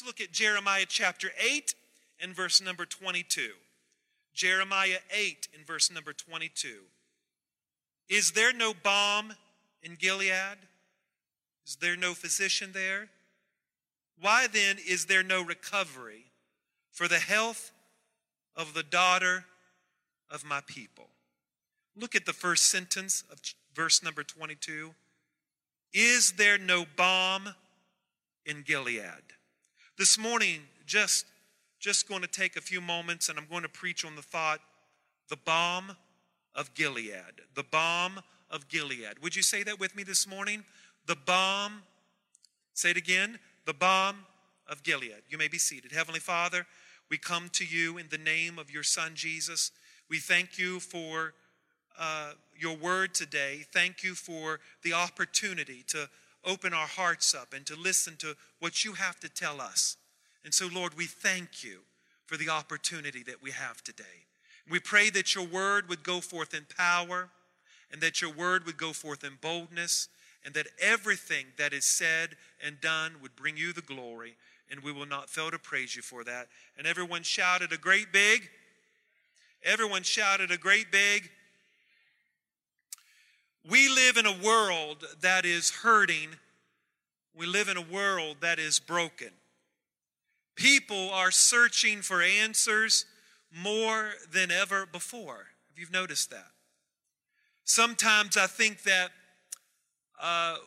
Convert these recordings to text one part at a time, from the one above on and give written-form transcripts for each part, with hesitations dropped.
Let's look at Jeremiah chapter 8 and verse number 22. Jeremiah 8 and verse number 22. Is there no balm in Gilead? Is there no physician there? Why then is there no recovery for the health of the daughter of my people? Look at the first sentence of verse number 22. Is there no balm in Gilead? This morning, just going to take a few moments and I'm going to preach on the thought, the balm of Gilead. The balm of Gilead. Would you say that with me this morning? The balm, say it again, the balm of Gilead. You may be seated. Heavenly Father, we come to you in the name of your Son, Jesus. We thank you for your word today. Thank you for the opportunity to open our hearts up and to listen to what you have to tell us. And so, Lord, we thank you for the opportunity that we have today. We pray that your word would go forth in power and that your word would go forth in boldness and that everything that is said and done would bring you the glory, and we will not fail to praise you for that. And everyone shouted a great big. We live in a world that is hurting. We live in a world that is broken. People are searching for answers more than ever before. If you've noticed that. Sometimes I think that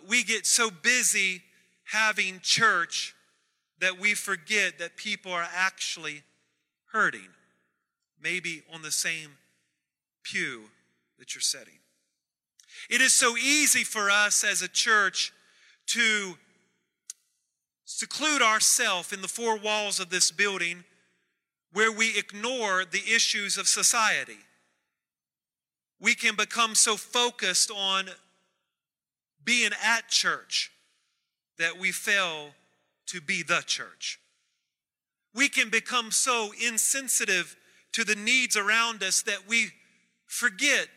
we get so busy having church that we forget that people are actually hurting. Maybe on the same pew that you're sitting. It is so easy for us as a church to seclude ourselves in the four walls of this building where we ignore the issues of society. We can become so focused on being at church that we fail to be the church. We can become so insensitive to the needs around us that we forget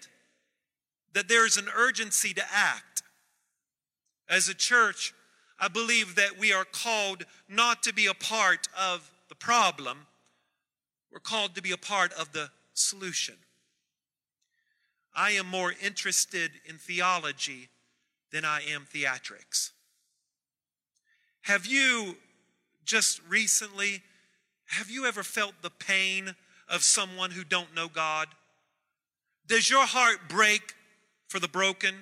that there is an urgency to act. As a church, I believe that we are called not to be a part of the problem. We're called to be a part of the solution. I am more interested in theology than I am theatrics. Have you just recently, have you ever felt the pain of someone who don't know God? Does your heart break for the broken?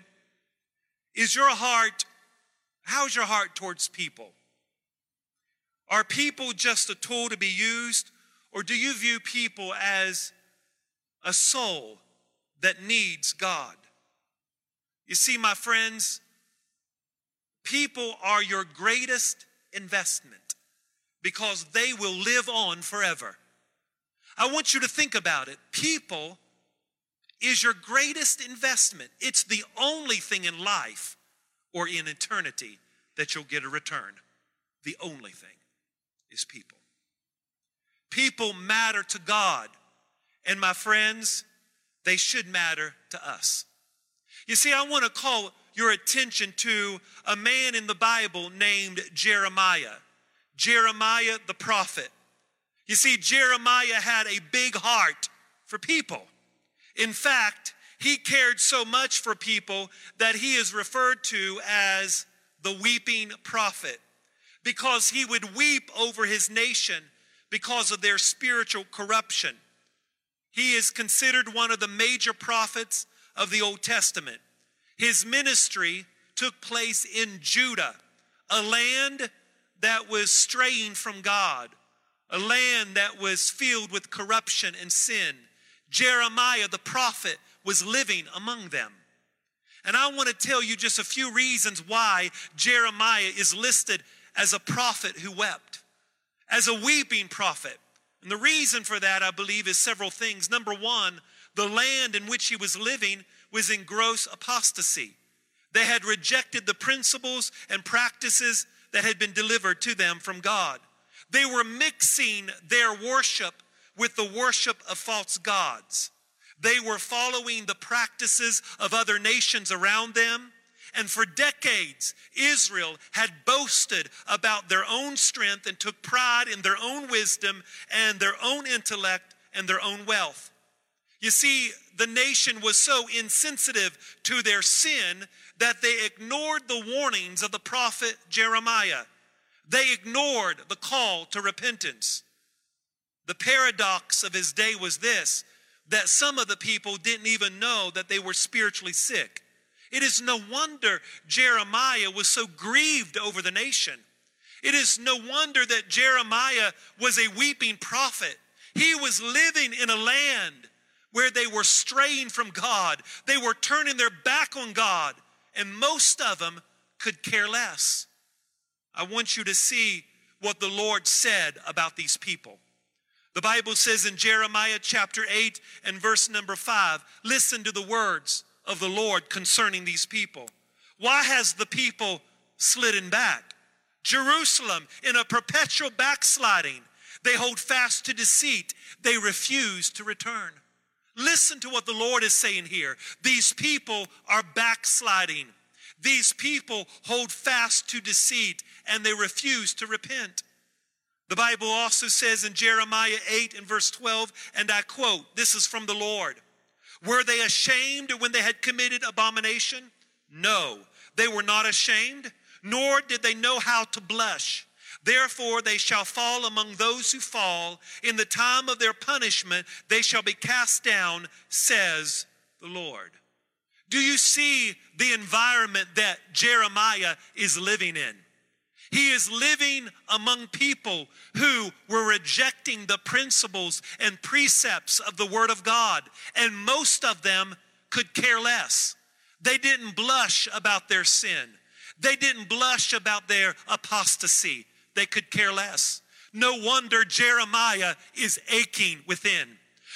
How's your heart towards people? Are people just a tool to be used, or do you view people as a soul that needs God? You see, my friends, people are your greatest investment because they will live on forever. I want you to think about it. People is your greatest investment. It's the only thing in life or in eternity that you'll get a return. The only thing is people. People matter to God. And my friends, they should matter to us. You see, I want to call your attention to a man in the Bible named Jeremiah. Jeremiah the prophet. You see, Jeremiah had a big heart for people. In fact, he cared so much for people that he is referred to as the weeping prophet because he would weep over his nation because of their spiritual corruption. He is considered one of the major prophets of the Old Testament. His ministry took place in Judah, a land that was straying from God, a land that was filled with corruption and sin. Jeremiah the prophet was living among them. And I want to tell you just a few reasons why Jeremiah is listed as a prophet who wept, as a weeping prophet. And the reason for that, I believe, is several things. Number one, the land in which he was living was in gross apostasy. They had rejected the principles and practices that had been delivered to them from God. They were mixing their worship with the worship of false gods. They were following the practices of other nations around them, And for decades, Israel had boasted about their own strength and took pride in their own wisdom and their own intellect and their own wealth. You see, the nation was so insensitive to their sin that they ignored the warnings of the prophet Jeremiah. They ignored the call to repentance. The paradox of his day was this, that some of the people didn't even know that they were spiritually sick. It is no wonder Jeremiah was so grieved over the nation. It is no wonder that Jeremiah was a weeping prophet. He was living in a land where they were straying from God. They were turning their back on God, and most of them could care less. I want you to see what the Lord said about these people. The Bible says in Jeremiah chapter 8 and verse number 5, listen to the words of the Lord concerning these people. Why has the people slidden back? Jerusalem in a perpetual backsliding. They hold fast to deceit. They refuse to return. Listen to what the Lord is saying here. These people are backsliding. These people hold fast to deceit and they refuse to repent. The Bible also says in Jeremiah 8 and verse 12, and I quote, this is from the Lord. Were they ashamed when they had committed abomination? No, they were not ashamed, nor did they know how to blush. Therefore they shall fall among those who fall. In the time of their punishment, they shall be cast down, says the Lord. Do you see the environment that Jeremiah is living in? He is living among people who were rejecting the principles and precepts of the Word of God, and most of them could care less. They didn't blush about their sin. They didn't blush about their apostasy. They could care less. No wonder Jeremiah is aching within.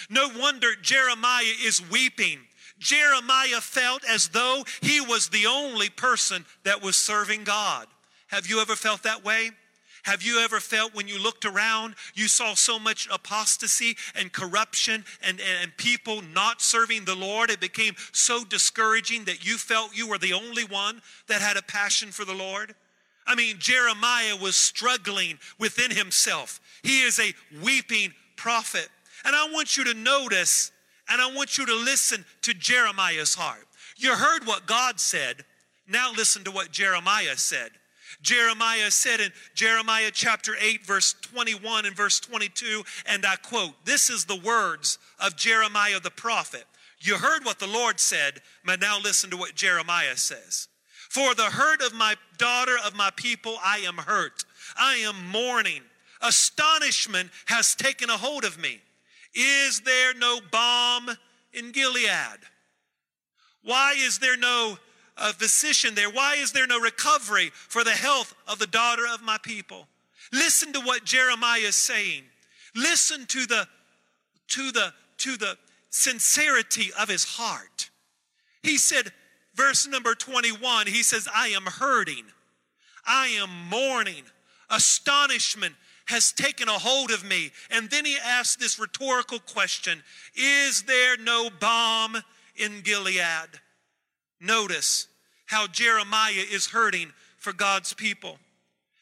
No wonder Jeremiah is weeping. Jeremiah felt as though he was the only person that was serving God. Have you ever felt that way? Have you ever felt when you looked around, you saw so much apostasy and corruption and people not serving the Lord? It became so discouraging that you felt you were the only one that had a passion for the Lord. I mean, Jeremiah was struggling within himself. He is a weeping prophet. And I want you to notice, and I want you to listen to Jeremiah's heart. You heard what God said. Now listen to what Jeremiah said. Jeremiah said in Jeremiah chapter 8, verse 21 and verse 22, and I quote, this is the words of Jeremiah the prophet. You heard what the Lord said, but now listen to what Jeremiah says. For the hurt of my daughter of my people, I am hurt. I am mourning. Astonishment has taken a hold of me. Is there no balm in Gilead? Why is there no a physician there? Why is there no recovery for the health of the daughter of my people? Listen to what Jeremiah is saying. Listen to the sincerity of his heart. He said, verse number 21, he says, I am hurting. I am mourning. Astonishment has taken a hold of me. And then he asked this rhetorical question, is there no balm in Gilead? Notice how Jeremiah is hurting for God's people.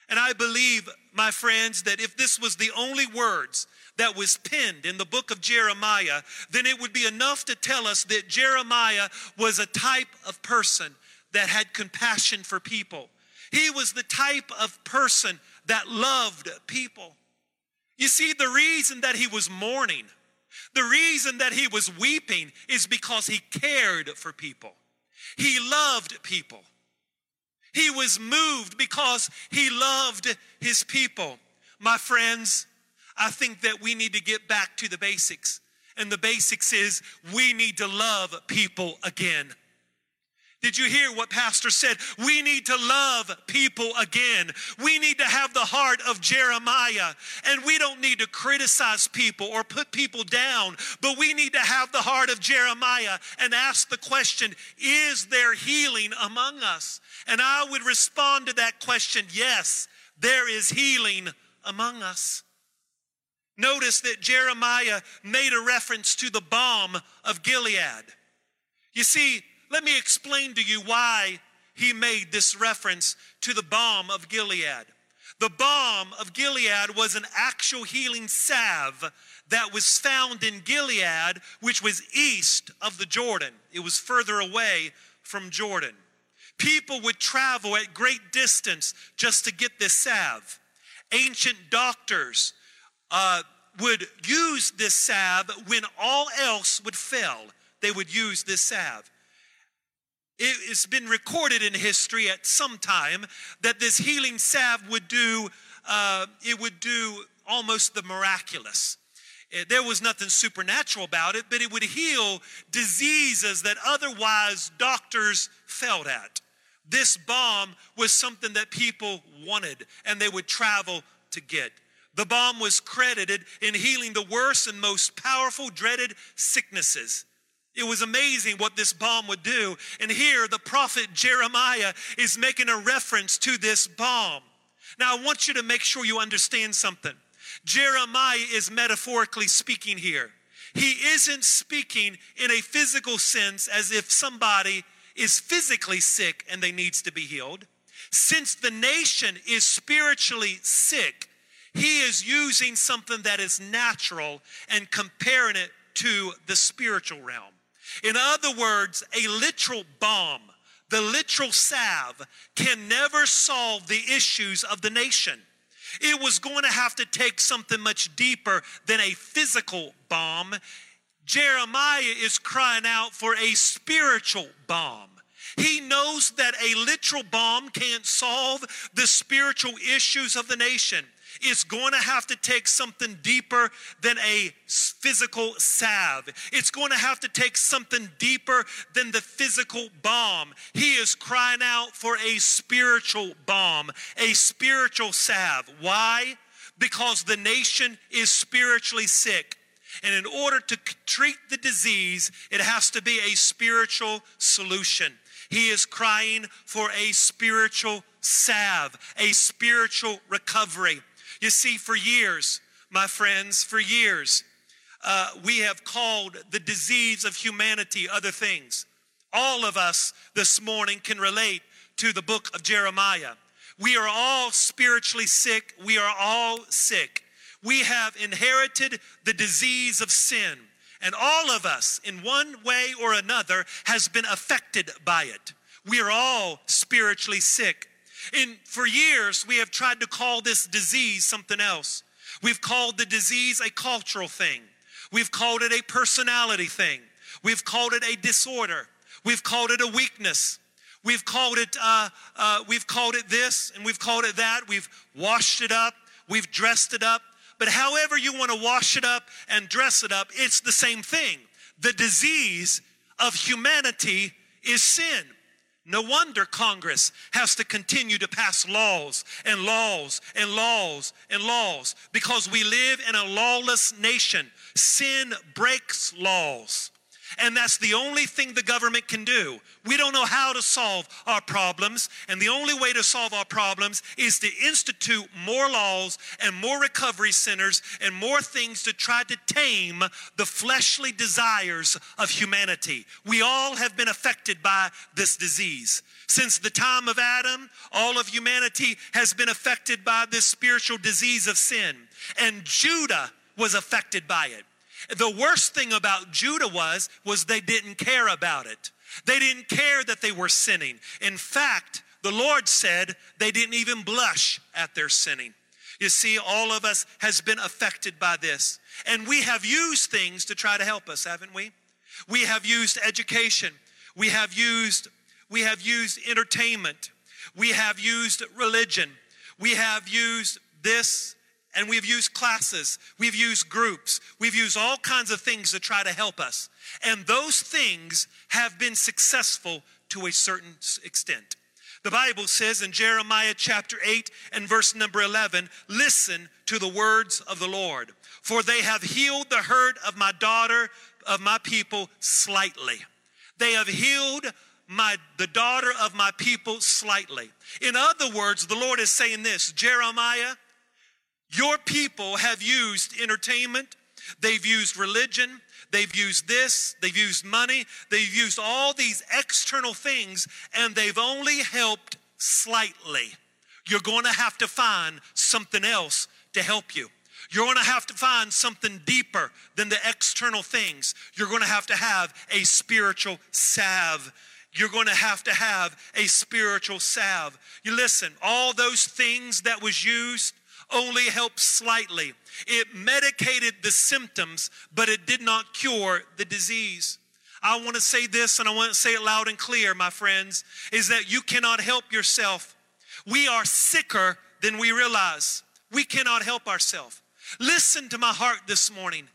And I believe, my friends, that if this was the only words that was penned in the book of Jeremiah, then it would be enough to tell us that Jeremiah was a type of person that had compassion for people. He was the type of person that loved people. You see, the reason that he was mourning, the reason that he was weeping is because he cared for people. He loved people. He was moved because he loved his people. My friends, I think that we need to get back to the basics. And the basics is we need to love people again. Did you hear what Pastor said? We need to love people again. We need to have the heart of Jeremiah. And we don't need to criticize people or put people down, but we need to have the heart of Jeremiah and ask the question, is there healing among us? And I would respond to that question, yes, there is healing among us. Notice that Jeremiah made a reference to the balm of Gilead. You see, let me explain to you why he made this reference to the balm of Gilead. The balm of Gilead was an actual healing salve that was found in Gilead, which was east of the Jordan. It was further away from Jordan. People would travel at great distance just to get this salve. Ancient doctors would use this salve when all else would fail. They would use this salve. It's been recorded in history at some time that this healing salve would do, almost the miraculous. There was nothing supernatural about it, but it would heal diseases that otherwise doctors failed at. This balm was something that people wanted and they would travel to get. The balm was credited in healing the worst and most powerful dreaded sicknesses. It was amazing what this balm would do. And here the prophet Jeremiah is making a reference to this balm. Now I want you to make sure you understand something. Jeremiah is metaphorically speaking here. He isn't speaking in a physical sense as if somebody is physically sick and they needs to be healed. Since the nation is spiritually sick, he is using something that is natural and comparing it to the spiritual realm. In other words, a literal balm, the literal salve, can never solve the issues of the nation. It was going to have to take something much deeper than a physical balm. Jeremiah is crying out for a spiritual balm. He knows that a literal balm can't solve the spiritual issues of the nation. It's going to have to take something deeper than a physical salve. It's going to have to take something deeper than the physical balm. He is crying out for a spiritual balm, a spiritual salve. Why? Because the nation is spiritually sick. And in order to treat the disease, it has to be a spiritual solution. He is crying for a spiritual salve, a spiritual recovery. You see, for years, my friends, for years, we have called the disease of humanity other things. All of us this morning can relate to the book of Jeremiah. We are all spiritually sick. We are all sick. We have inherited the disease of sin, and all of us in one way or another has been affected by it. We are all spiritually sick. And for years, we have tried to call this disease something else. We've called the disease a cultural thing. We've called it a personality thing. We've called it a disorder. We've called it a weakness. We've called it this and we've called it that. We've washed it up. We've dressed it up. But however you want to wash it up and dress it up, it's the same thing. The disease of humanity is sin. No wonder Congress has to continue to pass laws and laws and laws and laws, because we live in a lawless nation. Sin breaks laws. And that's the only thing the government can do. We don't know how to solve our problems. And the only way to solve our problems is to institute more laws and more recovery centers and more things to try to tame the fleshly desires of humanity. We all have been affected by this disease. Since the time of Adam, all of humanity has been affected by this spiritual disease of sin. And Judah was affected by it. The worst thing about Judah was they didn't care about it. They didn't care that they were sinning. In fact, the Lord said they didn't even blush at their sinning. You see, all of us has been affected by this. And we have used things to try to help us, haven't we? We have used education. We have used entertainment. We have used religion. We have used this. And we've used classes, we've used groups, we've used all kinds of things to try to help us. And those things have been successful to a certain extent. The Bible says in Jeremiah chapter 8 and verse number 11, listen to the words of the Lord, for they have healed the hurt of my daughter, of my people slightly. They have healed the daughter of my people slightly. In other words, the Lord is saying this, Jeremiah, your people have used entertainment, They've used religion, they've used this, they've used money, they've used all these external things, and they've only helped slightly. You're going to have to find something else to help you. You're going to have to find something deeper than the external things. You're going to have a spiritual salve. You're going to have a spiritual salve. You listen, all those things that was used only helped slightly. It medicated the symptoms, but it did not cure the disease. I want to say this, and I want to say it loud and clear, my friends, is that you cannot help yourself. We are sicker than we realize. We cannot help ourselves. Listen to my heart this morning.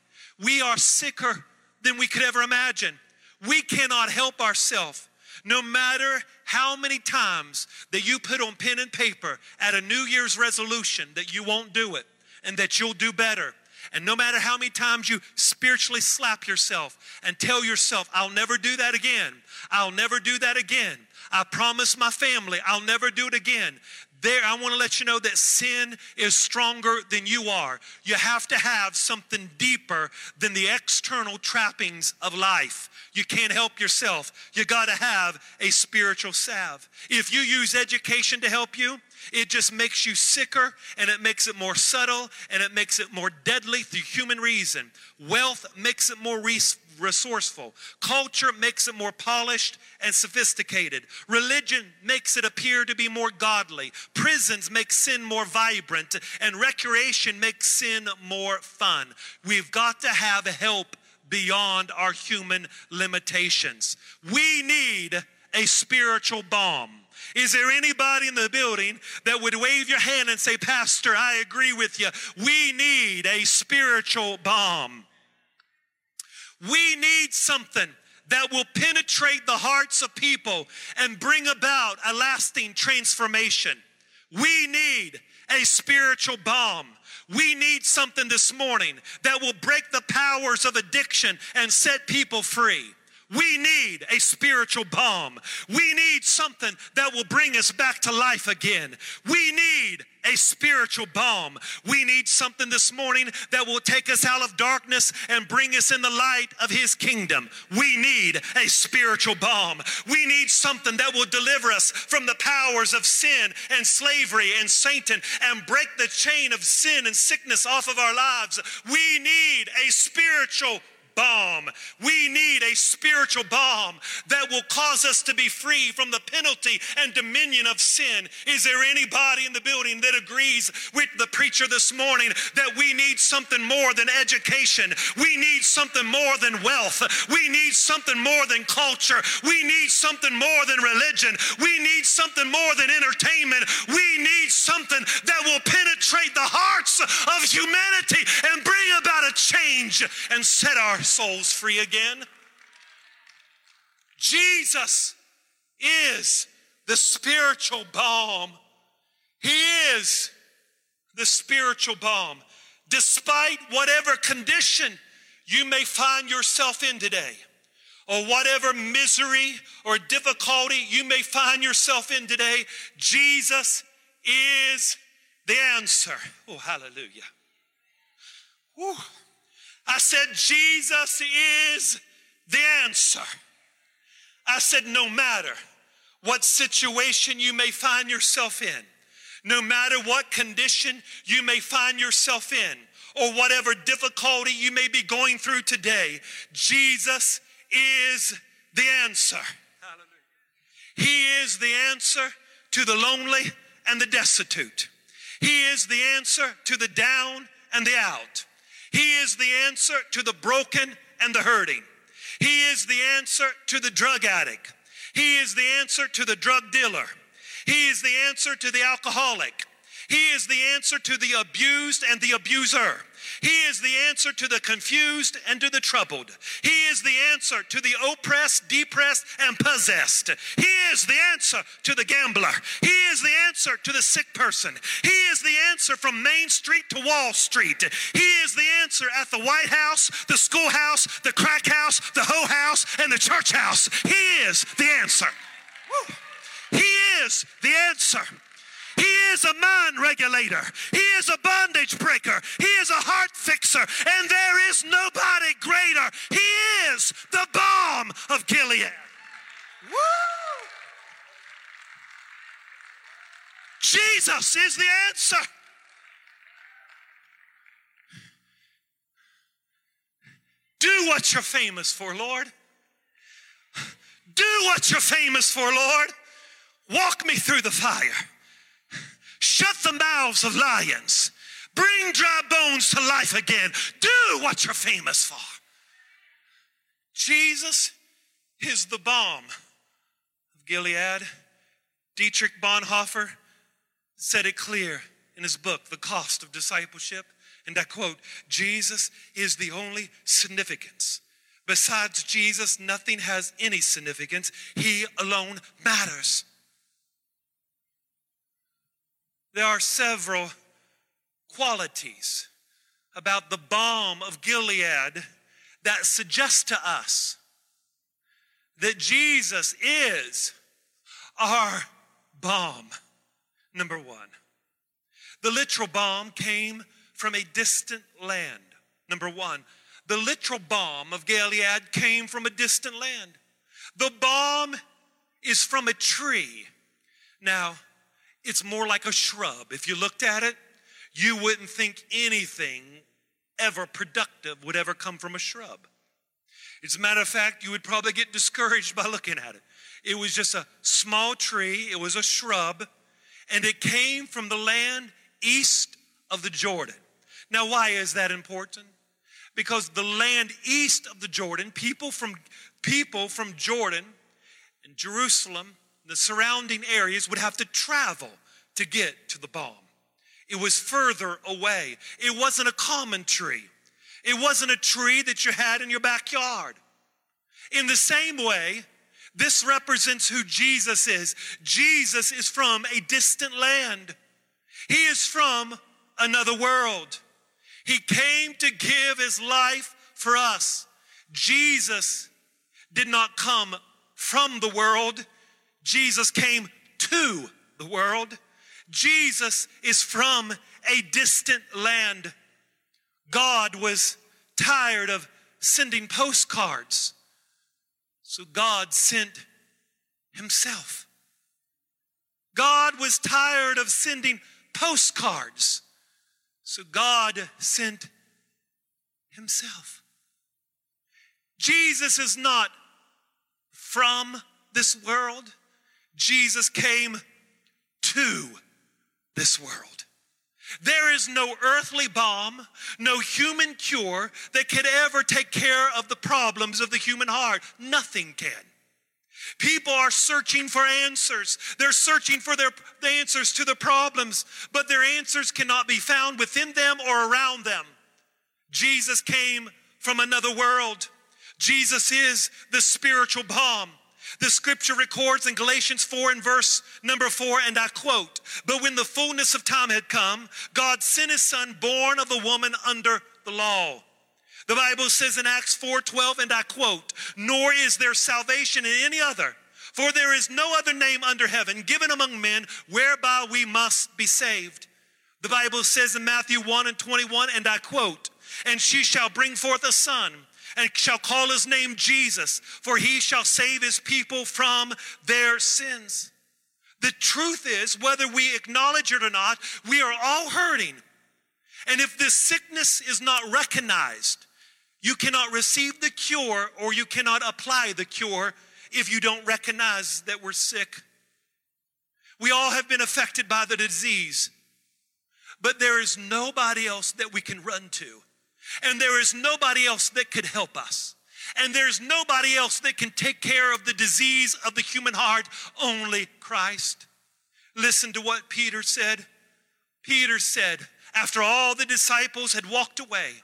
We are sicker than we could ever imagine. We cannot help ourselves. No matter how many times that you put on pen and paper at a New Year's resolution that you won't do it and that you'll do better. And no matter how many times you spiritually slap yourself and tell yourself, I'll never do that again. I'll never do that again. I promise my family I'll never do it again. There, I want to let you know that sin is stronger than you are. You have to have something deeper than the external trappings of life. You can't help yourself. You got to have a spiritual salve. If you use education to help you, it just makes you sicker, and it makes it more subtle, and it makes it more deadly through human reason. Wealth makes it more resourceful. Culture makes it more polished and sophisticated. Religion makes it appear to be more godly. Prisons make sin more vibrant, and recreation makes sin more fun. We've got to have help beyond our human limitations. We need a spiritual balm. Is there anybody in the building that would wave your hand and say, Pastor, I agree with you. We need a spiritual balm. We need something that will penetrate the hearts of people and bring about a lasting transformation. We need a spiritual balm. We need something this morning that will break the powers of addiction and set people free. We need a spiritual balm. We need something that will bring us back to life again. We need a spiritual balm. We need something this morning that will take us out of darkness and bring us in the light of His kingdom. We need a spiritual balm. We need something that will deliver us from the powers of sin and slavery and Satan and break the chain of sin and sickness off of our lives. We need a spiritual balm. We need a spiritual balm that will cause us to be free from the penalty and dominion of sin. Is there anybody in the building that agrees with the preacher this morning that we need something more than education? We need something more than wealth. We need something more than culture. We need something more than religion. We need something more than entertainment. We need something that will penetrate the hearts of humanity and bring about a change and set our souls free again. Jesus is the spiritual balm. He is the spiritual balm. Despite whatever condition you may find yourself in today, or whatever misery or difficulty you may find yourself in today, Jesus is the answer. Oh, hallelujah. Woo. I said, Jesus is the answer. I said, no matter what situation you may find yourself in, no matter what condition you may find yourself in, or whatever difficulty you may be going through today, Jesus is the answer. Hallelujah. He is the answer to the lonely and the destitute. He is the answer to the down and the out. He is the answer to the broken and the hurting. He is the answer to the drug addict. He is the answer to the drug dealer. He is the answer to the alcoholic. He is the answer to the abused and the abuser. He is the answer to the confused and to the troubled. He is the answer to the oppressed, depressed, and possessed. He is the answer to the gambler. He is the answer to the sick person. He is the answer from Main Street to Wall Street. He is the answer at the White House, the schoolhouse, the crack house, the hoe house, and the church house. He is the answer. Woo. He is the answer. He is a mind regulator. He is a bondage breaker. He is a heart fixer. And there is nobody greater. He is the balm of Gilead. Woo! Jesus is the answer. Do what you're famous for, Lord. Do what you're famous for, Lord. Walk me through the fire. Shut the mouths of lions. Bring dry bones to life again. Do what you're famous for. Jesus is the balm of Gilead. Dietrich Bonhoeffer said it clear in his book, The Cost of Discipleship. And I quote, Jesus is the only significance. Besides Jesus, nothing has any significance. He alone matters. There are several qualities about the balm of Gilead that suggest to us that Jesus is our balm. Number one, the literal balm came from a distant land. Number one, the literal balm of Gilead came from a distant land. The balm is from a tree. Now, it's more like a shrub. If you looked at it, you wouldn't think anything ever productive would ever come from a shrub. As a matter of fact, you would probably get discouraged by looking at it. It was just a small tree. It was a shrub. And it came from the land east of the Jordan. Now, why is that important? Because the land east of the Jordan, people from Jordan and Jerusalem, the surrounding areas would have to travel to get to the balm. It was further away. It wasn't a common tree. It wasn't a tree that you had in your backyard. In the same way, this represents who Jesus is. Jesus is from a distant land. He is from another world. He came to give his life for us. Jesus did not come from the world. Jesus came to the world. Jesus is from a distant land. God was tired of sending postcards, so God sent himself. God was tired of sending postcards, so God sent himself. Jesus is not from this world. Jesus came to this world. There is no earthly balm, no human cure that could ever take care of the problems of the human heart. Nothing can. People are searching for answers. They're searching for the answers to their problems, but their answers cannot be found within them or around them. Jesus came from another world. Jesus is the spiritual balm. The scripture records in Galatians 4 and verse number 4, and I quote, "But when the fullness of time had come, God sent his son born of the woman under the law." The Bible says in Acts 4:12, and I quote, "Nor is there salvation in any other, for there is no other name under heaven given among men whereby we must be saved." The Bible says in Matthew 1 and 21, and I quote, "And she shall bring forth a son, and shall call his name Jesus, for he shall save his people from their sins." The truth is, whether we acknowledge it or not, we are all hurting. And if this sickness is not recognized, you cannot receive the cure or you cannot apply the cure if you don't recognize that we're sick. We all have been affected by the disease, but there is nobody else that we can run to. And there is nobody else that could help us. And there's nobody else that can take care of the disease of the human heart, only Christ. Listen to what Peter said. Peter said, after all the disciples had walked away,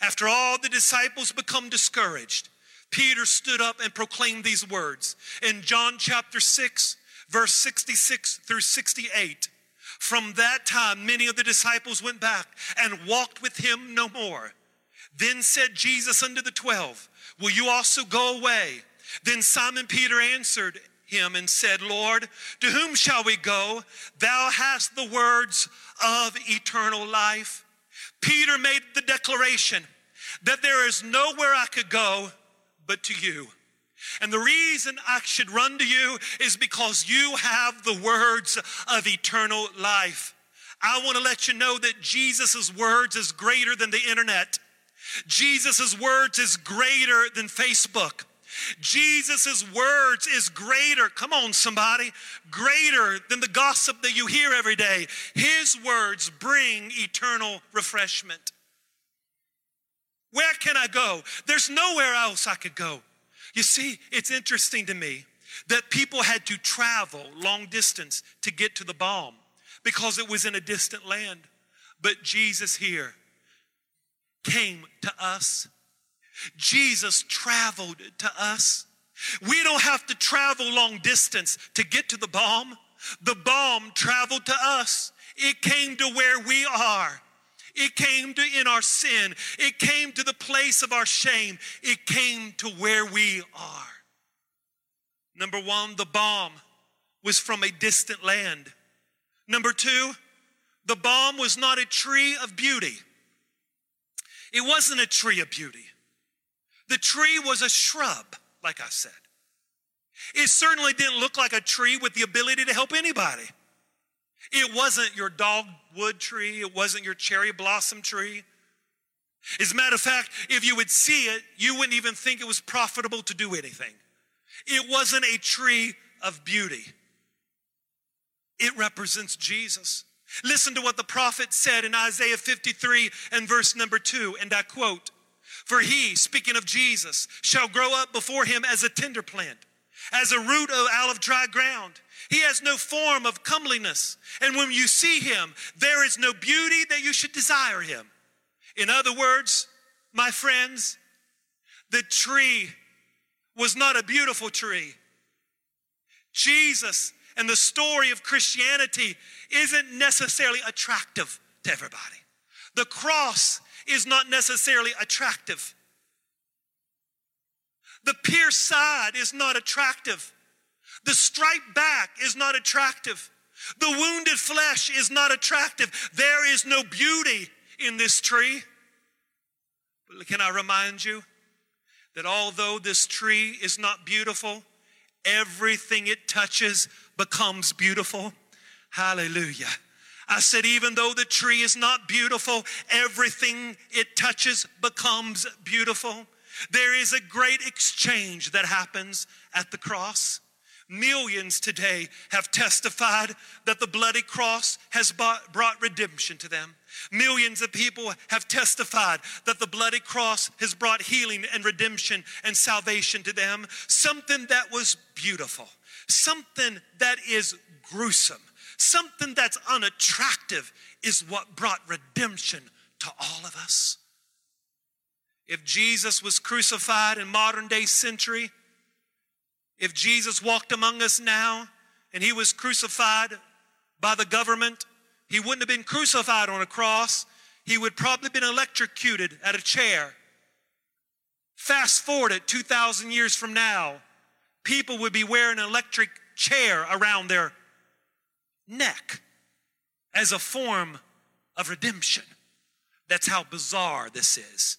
after all the disciples become discouraged, Peter stood up and proclaimed these words. In John chapter 6, verse 66 through 68, "From that time, many of the disciples went back and walked with him no more. Then said Jesus unto the 12, Will you also go away? Then Simon Peter answered him and said, Lord, to whom shall we go? Thou hast the words of eternal life. Peter made the declaration that there is nowhere I could go but to you. And the reason I should run to you is because you have the words of eternal life. I want to let you know that Jesus' words is greater than the internet. Jesus' words is greater than Facebook. Jesus' words is greater, come on somebody, greater than the gossip that you hear every day. His words bring eternal refreshment. Where can I go? There's nowhere else I could go. You see, it's interesting to me that people had to travel long distance to get to the balm because it was in a distant land. But Jesus here came to us. Jesus traveled to us. We don't have to travel long distance to get to the balm. The balm traveled to us. It came to where we are. It came to in our sin. It came to the place of our shame. It came to where we are. Number one, the balm was from a distant land. Number two, the balm was not a tree of beauty. It wasn't a tree of beauty. The tree was a shrub, like I said. It certainly didn't look like a tree with the ability to help anybody. It wasn't your dogwood tree. It wasn't your cherry blossom tree. As a matter of fact, if you would see it, you wouldn't even think it was profitable to do anything. It wasn't a tree of beauty. It represents Jesus. Listen to what the prophet said in Isaiah 53 and verse number 2, and I quote, "For he," speaking of Jesus, "shall grow up before him as a tender plant, as a root out of dry ground. He has no form of comeliness. And when you see him, there is no beauty that you should desire him." In other words, my friends, the tree was not a beautiful tree. Jesus and the story of Christianity isn't necessarily attractive to everybody. The cross is not necessarily attractive. The pierced side is not attractive. The striped back is not attractive. The wounded flesh is not attractive. There is no beauty in this tree. But can I remind you that although this tree is not beautiful, everything it touches becomes beautiful. Hallelujah. I said, even though the tree is not beautiful, everything it touches becomes beautiful. There is a great exchange that happens at the cross. Millions today have testified that the bloody cross has brought redemption to them. Millions of people have testified that the bloody cross has brought healing and redemption and salvation to them. Something that was beautiful, something that is gruesome, something that's unattractive is what brought redemption to all of us. If Jesus was crucified in modern day century, if Jesus walked among us now and he was crucified by the government, he wouldn't have been crucified on a cross. He would probably have been electrocuted at a chair. Fast forward it 2,000 years from now, people would be wearing an electric chair around their neck as a form of redemption. That's how bizarre this is.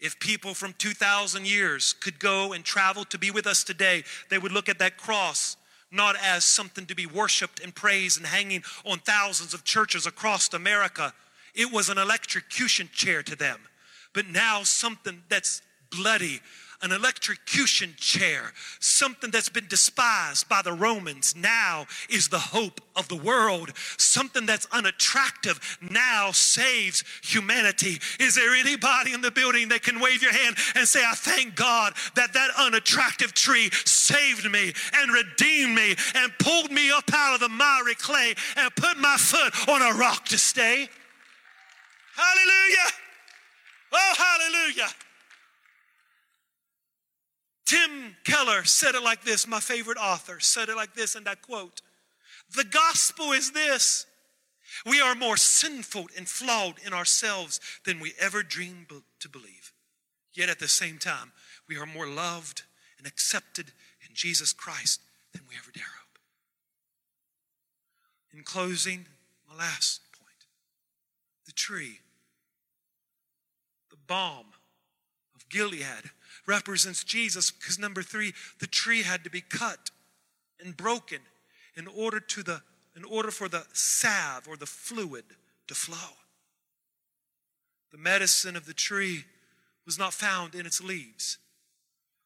If people from 2,000 years could go and travel to be with us today, they would look at that cross not as something to be worshiped and praised and hanging on thousands of churches across America. It was an electrocution chair to them. But now something that's bloody, an electrocution chair, something that's been despised by the Romans, now is the hope of the world. Something that's unattractive now saves humanity. Is there anybody in the building that can wave your hand and say, I thank God that that unattractive tree saved me and redeemed me and pulled me up out of the miry clay and put my foot on a rock to stay? Hallelujah! Oh, hallelujah! Tim Keller said it like this, my favorite author, said it like this, and I quote, "The gospel is this: we are more sinful and flawed in ourselves than we ever dreamed to believe. Yet at the same time, we are more loved and accepted in Jesus Christ than we ever dare hope. In closing, my last point. The tree, the balm of Gilead, represents Jesus, because number three, the tree had to be cut and broken in order for the salve or the fluid to flow. The medicine of the tree was not found in its leaves.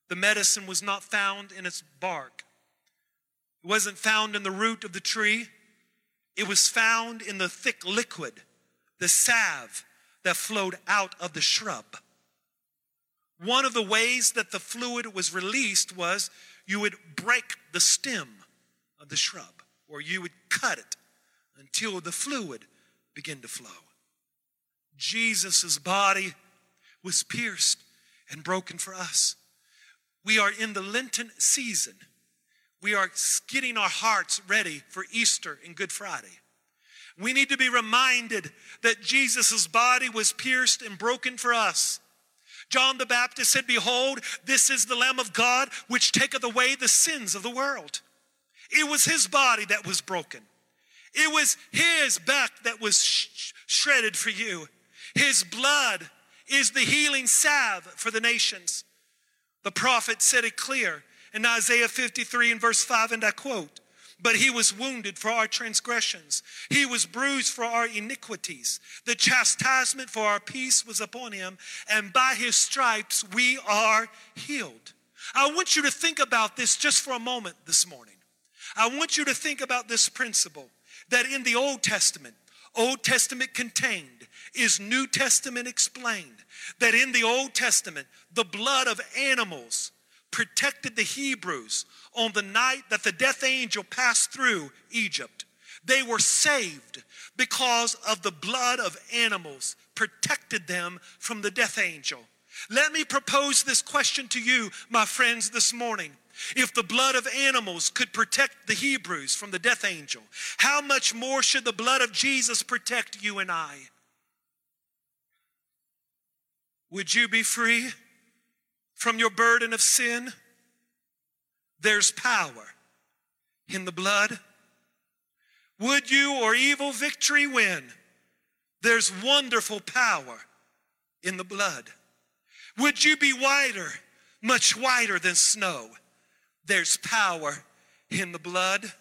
The medicine was not found in its bark. It wasn't found in the root of the tree. It was found in the thick liquid, the salve that flowed out of the shrub. One of the ways that the fluid was released was you would break the stem of the shrub, or you would cut it until the fluid began to flow. Jesus' body was pierced and broken for us. We are in the Lenten season. We are getting our hearts ready for Easter and Good Friday. We need to be reminded that Jesus' body was pierced and broken for us. John the Baptist said, "Behold, this is the Lamb of God, which taketh away the sins of the world." It was his body that was broken. It was his back that was shredded for you. His blood is the healing salve for the nations. The prophet said it clear in Isaiah 53 and verse 5, and I quote, "But he was wounded for our transgressions. He was bruised for our iniquities. The chastisement for our peace was upon him, and by his stripes we are healed." I want you to think about this just for a moment this morning. I want you to think about this principle that in the Old Testament contained is New Testament explained. That in the Old Testament, the blood of animals protected the Hebrews on the night that the death angel passed through Egypt. They were saved because of the blood of animals protected them from the death angel. Let me propose this question to you, my friends, this morning. If the blood of animals could protect the Hebrews from the death angel, how much more should the blood of Jesus protect you and I? Would you be free from your burden of sin? There's power in the blood. Would you or evil victory win? There's wonderful power in the blood. Would you be whiter, much whiter than snow? There's power in the blood.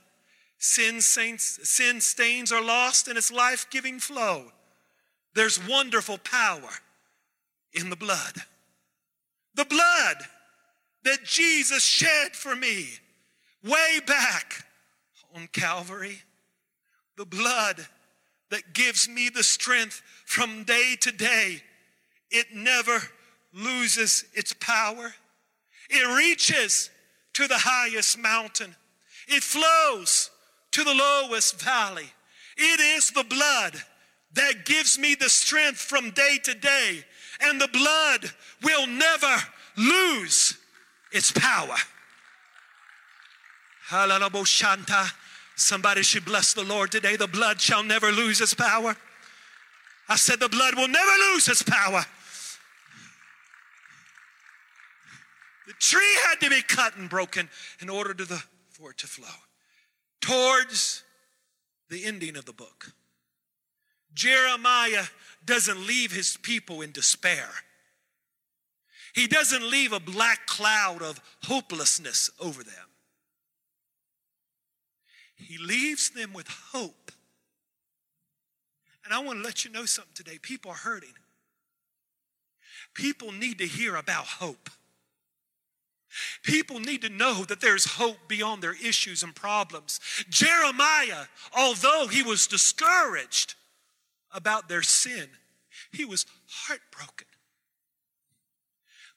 Sin stains are lost in its life-giving flow. There's wonderful power in the blood. The blood that Jesus shed for me way back on Calvary. The blood that gives me the strength from day to day. It never loses its power. It reaches to the highest mountain. It flows to the lowest valley. It is the blood that gives me the strength from day to day. And the blood will never lose its power. Somebody should bless the Lord today. The blood shall never lose its power. I said the blood will never lose its power. The tree had to be cut and broken in order for it to flow. Towards the ending of the book, Jeremiah doesn't leave his people in despair. He doesn't leave a black cloud of hopelessness over them. He leaves them with hope. And I want to let you know something today. People are hurting. People need to hear about hope. People need to know that there's hope beyond their issues and problems. Jeremiah, although he was discouraged about their sin, he was heartbroken.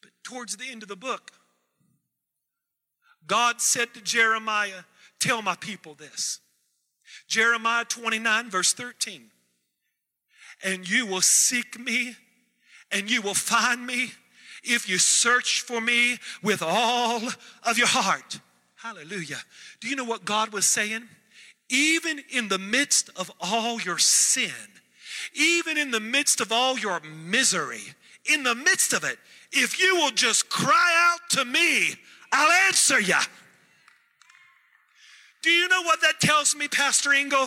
But towards the end of the book, God said to Jeremiah, "Tell my people this." Jeremiah 29, verse 13. "And you will seek me, and you will find me, if you search for me with all of your heart." Hallelujah. Do you know what God was saying? Even in the midst of all your sin, even in the midst of all your misery, in the midst of it, if you will just cry out to me, I'll answer you. Do you know what that tells me, Pastor Ingle?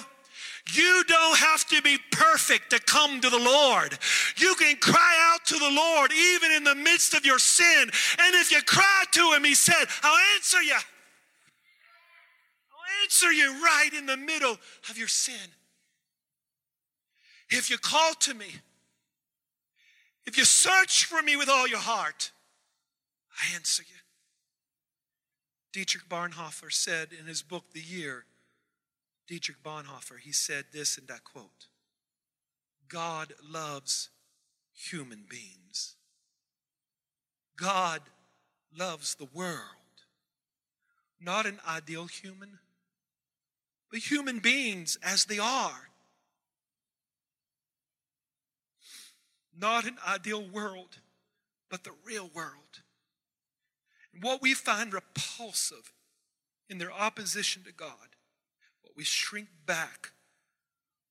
You don't have to be perfect to come to the Lord. You can cry out to the Lord even in the midst of your sin. And if you cry to him, he said, I'll answer you. I'll answer you right in the middle of your sin. If you call to me, if you search for me with all your heart, I answer you. Dietrich Bonhoeffer said in his book, The Year, Dietrich Bonhoeffer, he said this, and I quote, God loves human beings. God loves the world. Not an ideal human, but human beings as they are. Not an ideal world, but the real world. And what we find repulsive in their opposition to God, we shrink back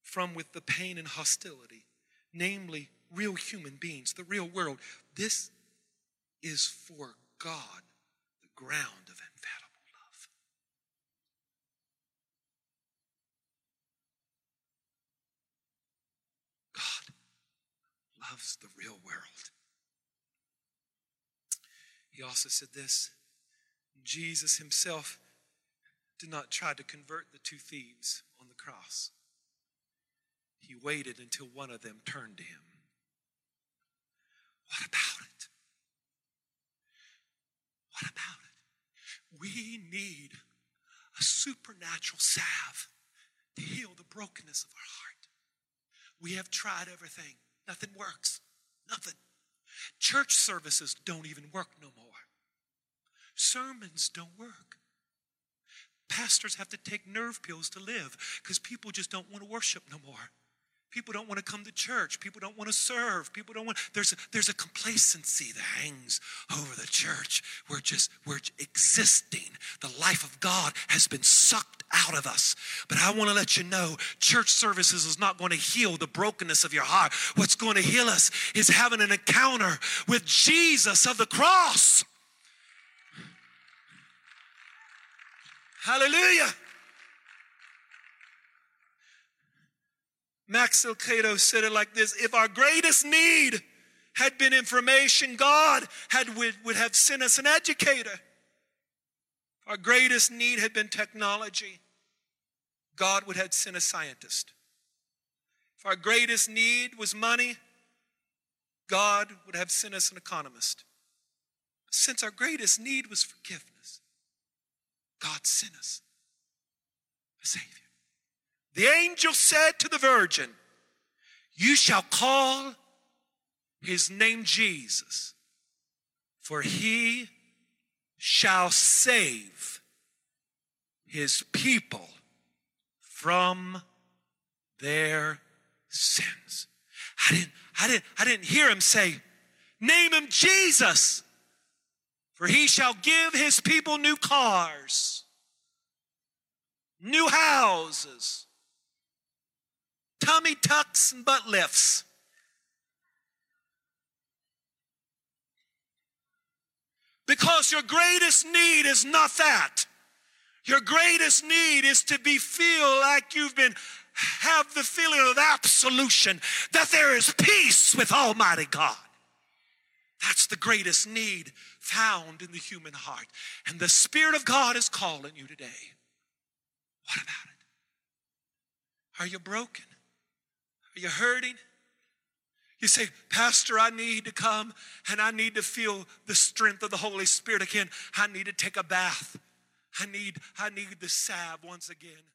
from with the pain and hostility, namely real human beings, the real world. This is for God, the ground of unfathomable love. God loves the real world. He also said this, Jesus himself did not try to convert the two thieves on the cross. He waited until one of them turned to him. What about it? What about it? We need a supernatural salve to heal the brokenness of our heart. We have tried everything. Nothing works. Nothing. Church services don't even work no more. Sermons don't work. Pastors have to take nerve pills to live because people just don't want to worship no more. People don't want to come to church. People don't want to serve. People don't want. There's a complacency that hangs over the church. We're existing. The life of God has been sucked out of us. But I want to let you know, church services is not going to heal the brokenness of your heart. What's going to heal us is having an encounter with Jesus of the cross. Hallelujah. Max Lucado said it like this. If our greatest need had been information, God would have sent us an educator. If our greatest need had been technology, God would have sent a scientist. If our greatest need was money, God would have sent us an economist. Since our greatest need was forgiveness, God sent us a Savior. The angel said to the virgin, you shall call his name Jesus, for he shall save his people from their sins. I didn't hear him say, name him Jesus, for he shall give his people new cars, new houses, tummy tucks and butt lifts. Because your greatest need is not that. Your greatest need is to feel like you've been, have the feeling of absolution, that there is peace with Almighty God. That's the greatest need found in the human heart. And the Spirit of God is calling you today. What about it? Are you broken? Are you hurting? You say, Pastor, I need to come and I need to feel the strength of the Holy Spirit again. I need to take a bath. I need the salve once again.